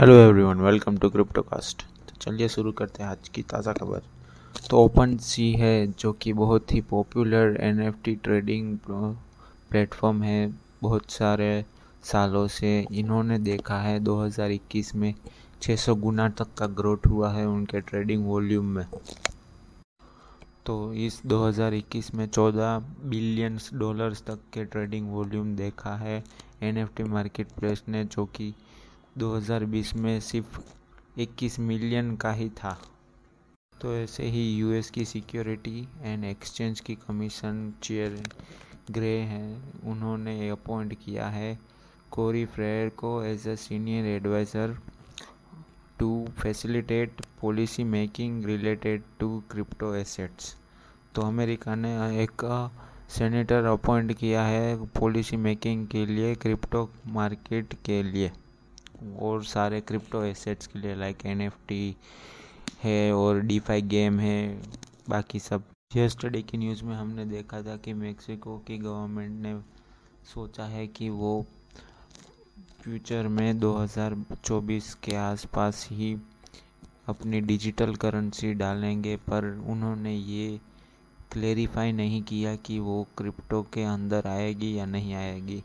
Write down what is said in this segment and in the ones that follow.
Hello everyone, welcome to Cryptocast. तो चलिए शुरू करते हैं आज की ताज़ा खबर। तो ओपन सी है जो कि बहुत ही पॉपुलर एनएफटी ट्रेडिंग प्लेटफॉर्म है। बहुत सारे सालों से इन्होंने देखा है 2021 में 600 गुना तक का ग्रोथ हुआ है उनके ट्रेडिंग वॉल्यूम में। तो इस 2021 में 14 बिलियन डॉलर्स तक के ट्रेडिंग वॉल्यूम देखा है एनएफटी मार्केट प्लेस ने, जो कि 2020 में सिर्फ 21 मिलियन का ही था। तो ऐसे ही यूएस की सिक्योरिटी एंड एक्सचेंज की कमीशन चेयर ग्रे हैं, उन्होंने अपॉइंट किया है कोरी फ्रायर को as a senior adviser to facilitate policy making related to crypto assets. तो अमेरिका ने एक सेनेटर अपॉइंट किया है पॉलिसी मेकिंग के लिए क्रिप्टो मार्केट के लिए और सारे क्रिप्टो एसेट्स के लिए, लाइक एनएफटी है और डीफाई गेम है, बाकी सब। यस्टरडे की न्यूज़ में हमने देखा था कि मेक्सिको की गवर्नमेंट ने सोचा है कि वो फ्यूचर में 2024 के आसपास ही अपनी डिजिटल करेंसी डालेंगे, पर उन्होंने ये क्लेरिफाई नहीं किया कि वो क्रिप्टो के अंदर आएगी या नहीं आएगी।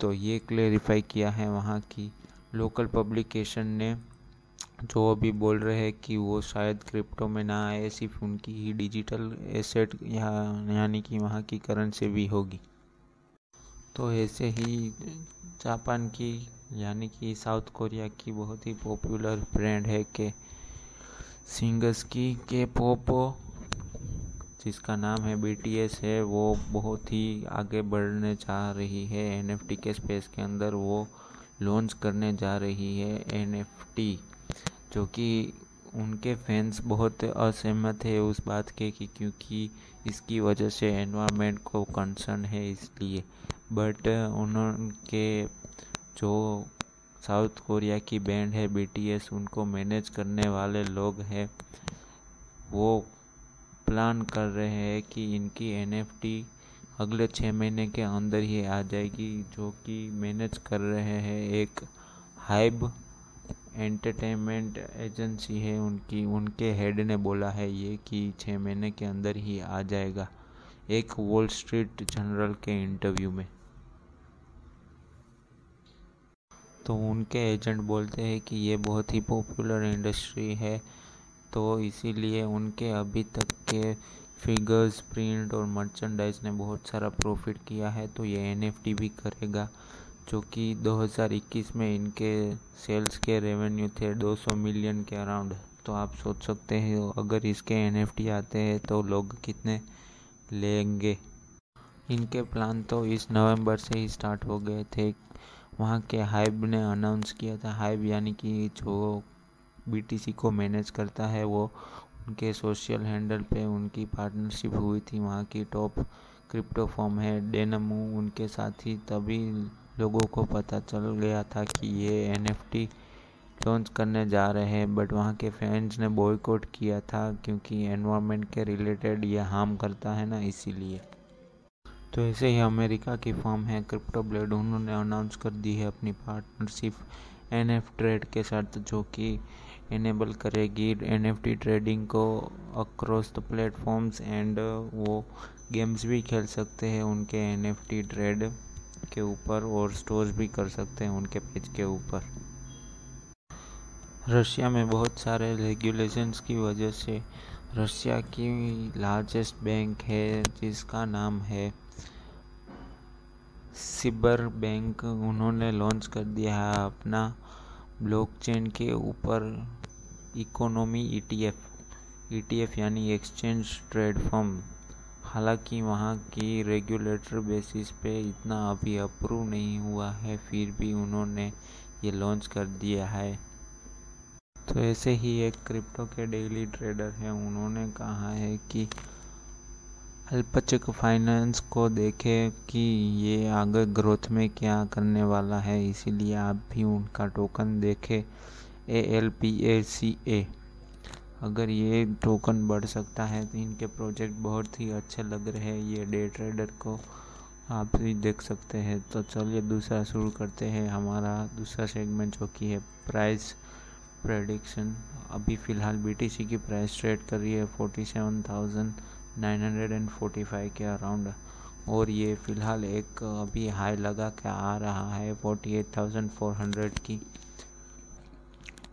तो ये क्लेरिफाई किया है वहाँ की लोकल पब्लिकेशन ने, जो अभी बोल रहे हैं कि वो शायद क्रिप्टो में ना आए, सिर्फ उनकी ही डिजिटल एसेट यानी कि वहाँ की करेंसी भी होगी। तो ऐसे ही जापान की यानी कि साउथ कोरिया की बहुत ही पॉपुलर ब्रांड है के सिंगर्स की के पॉप, जिसका नाम है बीटीएस है, वो बहुत ही आगे बढ़ने चाह रही है एनएफटी के स्पेस के अंदर। वो लॉन्च करने जा रही है एनएफटी, जो कि उनके फैंस बहुत असहमत है उस बात के कि क्योंकि इसकी वजह से एनवायरनमेंट को कंसर्न है इसलिए। बट उनके जो साउथ कोरिया की बैंड है बीटीएस, उनको मैनेज करने वाले लोग हैं, वो प्लान कर रहे हैं कि इनकी एनएफटी अगले 6 महीने के अंदर ही आ जाएगी, जो कि मैनेज कर रहे हैं एक हाइब एंटरटेनमेंट एजेंसी है उनकी। उनके हेड ने बोला है ये कि 6 महीने के अंदर ही आ जाएगा, एक वॉल स्ट्रीट जनरल के इंटरव्यू में। तो उनके एजेंट बोलते हैं कि ये बहुत ही पॉपुलर इंडस्ट्री है, तो इसीलिए उनके अभी तक के फिगर्स, प्रिंट और मर्चेंडाइज ने बहुत सारा प्रॉफिट किया है। तो ये एनएफटी भी करेगा, जो कि 2021 में इनके सेल्स के रेवेन्यू थे 200 मिलियन के अराउंड। तो आप सोच सकते हैं अगर इसके एनएफटी आते हैं तो लोग कितने लेंगे। इनके प्लान तो इस नवंबर से ही स्टार्ट हो गए थे। वहाँ के हाइब ने अनाउंस किया था, हाइब यानी कि जो बीटीसी को मैनेज करता है वो, उनके सोशल हैंडल पे उनकी पार्टनरशिप हुई थी। वहाँ की टॉप क्रिप्टो फर्म है डेनम उनके साथ ही, तभी लोगों को पता चल गया था कि ये एनएफटी लॉन्च करने जा रहे हैं। बट वहाँ के फैंस ने बॉयकॉट किया था क्योंकि एनवायरनमेंट के रिलेटेड ये हार्म करता है ना, इसीलिए। तो ऐसे ही अमेरिका की फर्म है क्रिप्टो ब्लेड, उन्होंने अनाउंस कर दी है अपनी पार्टनरशिप NFT ट्रेड के साथ, जो कि इनेबल करेगी NFT ट्रेडिंग को अक्रॉस द प्लेटफॉर्म्स एंड वो गेम्स भी खेल सकते हैं उनके NFT ट्रेड के ऊपर और स्टोर्स भी कर सकते हैं उनके पेज के ऊपर। रशिया में बहुत सारे रेगुलेशंस की वजह से रशिया की लार्जेस्ट बैंक है जिसका नाम है स्बरबैंक, उन्होंने लॉन्च कर दिया है अपना ब्लॉकचेन के ऊपर इकोनॉमी ETF यानी एक्सचेंज ट्रेड फर्म। हालांकि वहाँ की रेगुलेटर बेसिस पे इतना अभी अप्रूव नहीं हुआ है, फिर भी उन्होंने ये लॉन्च कर दिया है। तो ऐसे ही एक क्रिप्टो के डेली ट्रेडर हैं, उन्होंने कहा है कि अल्पाका फाइनेंस को देखें कि ये आगे ग्रोथ में क्या करने वाला है, इसीलिए आप भी उनका टोकन देखें ALPACA। अगर ये टोकन बढ़ सकता है तो इनके प्रोजेक्ट बहुत ही अच्छे लग रहे हैं, ये डे ट्रेडर को आप भी देख सकते हैं। तो चलिए दूसरा शुरू करते हैं हमारा दूसरा सेगमेंट, जो कि है प्राइस प्रेडिक्शन। अभी फ़िलहाल बीटीसी की प्राइस ट्रेड कर रही है 47,945 के अराउंड, और ये फ़िलहाल एक अभी हाई लगा के आ रहा है 48,400 की।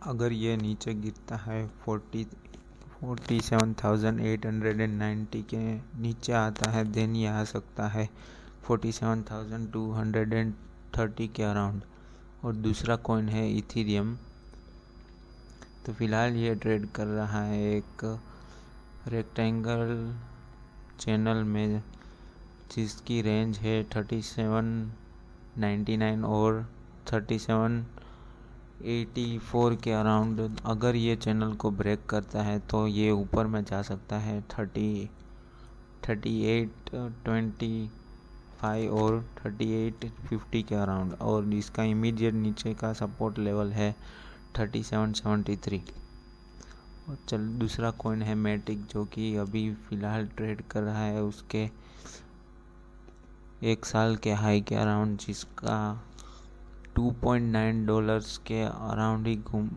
अगर ये नीचे गिरता है 47,890 के नीचे आता है, देन ये आ सकता है 47,230 के अराउंड। और दूसरा कॉइन है इथेरियम। तो फिलहाल ये ट्रेड कर रहा है एक रेक्टेंगल चैनल में, जिसकी रेंज है 37.99 और 37.84 के अराउंड। अगर ये चैनल को ब्रेक करता है तो ये ऊपर में जा सकता है 38.25 और 38.50 के अराउंड। और इसका इमीडिएट नीचे का सपोर्ट लेवल है 37.73। और चल दूसरा कॉइन है मैटिक, जो कि अभी फ़िलहाल ट्रेड कर रहा है उसके एक साल के हाई के अराउंड, जिसका $2.9 के अराउंड ही घूम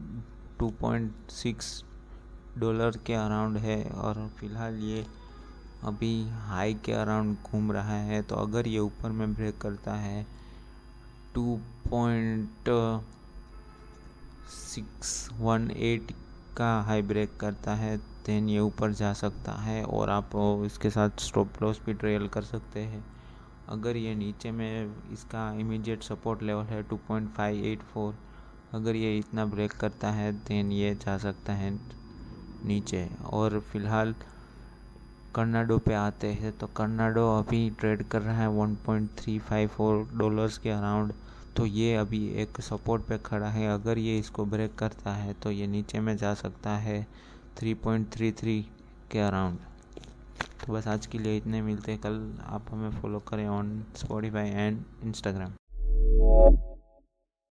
$2.6 के अराउंड है। और फिलहाल ये अभी हाई के अराउंड घूम रहा है। तो अगर ये ऊपर में ब्रेक करता है 2.618 का हाई ब्रेक करता है, देन ये ऊपर जा सकता है और आप इसके साथ स्टॉप लॉस भी ट्रेल कर सकते हैं। अगर ये नीचे में, इसका इमीडिएट सपोर्ट लेवल है 2.584, अगर ये इतना ब्रेक करता है देन ये जा सकता है नीचे। और फिलहाल कर्नाडो पे आते हैं तो कर्नाडो अभी ट्रेड कर रहा है $1.354 के अराउंड। तो ये अभी एक सपोर्ट पे खड़ा है, अगर ये इसको ब्रेक करता है तो ये नीचे में जा सकता है 3.33 के अराउंड। तो बस आज के लिए इतने, मिलते हैं कल। आप हमें फॉलो करें ऑन स्पॉटिफाई एंड इंस्टाग्राम।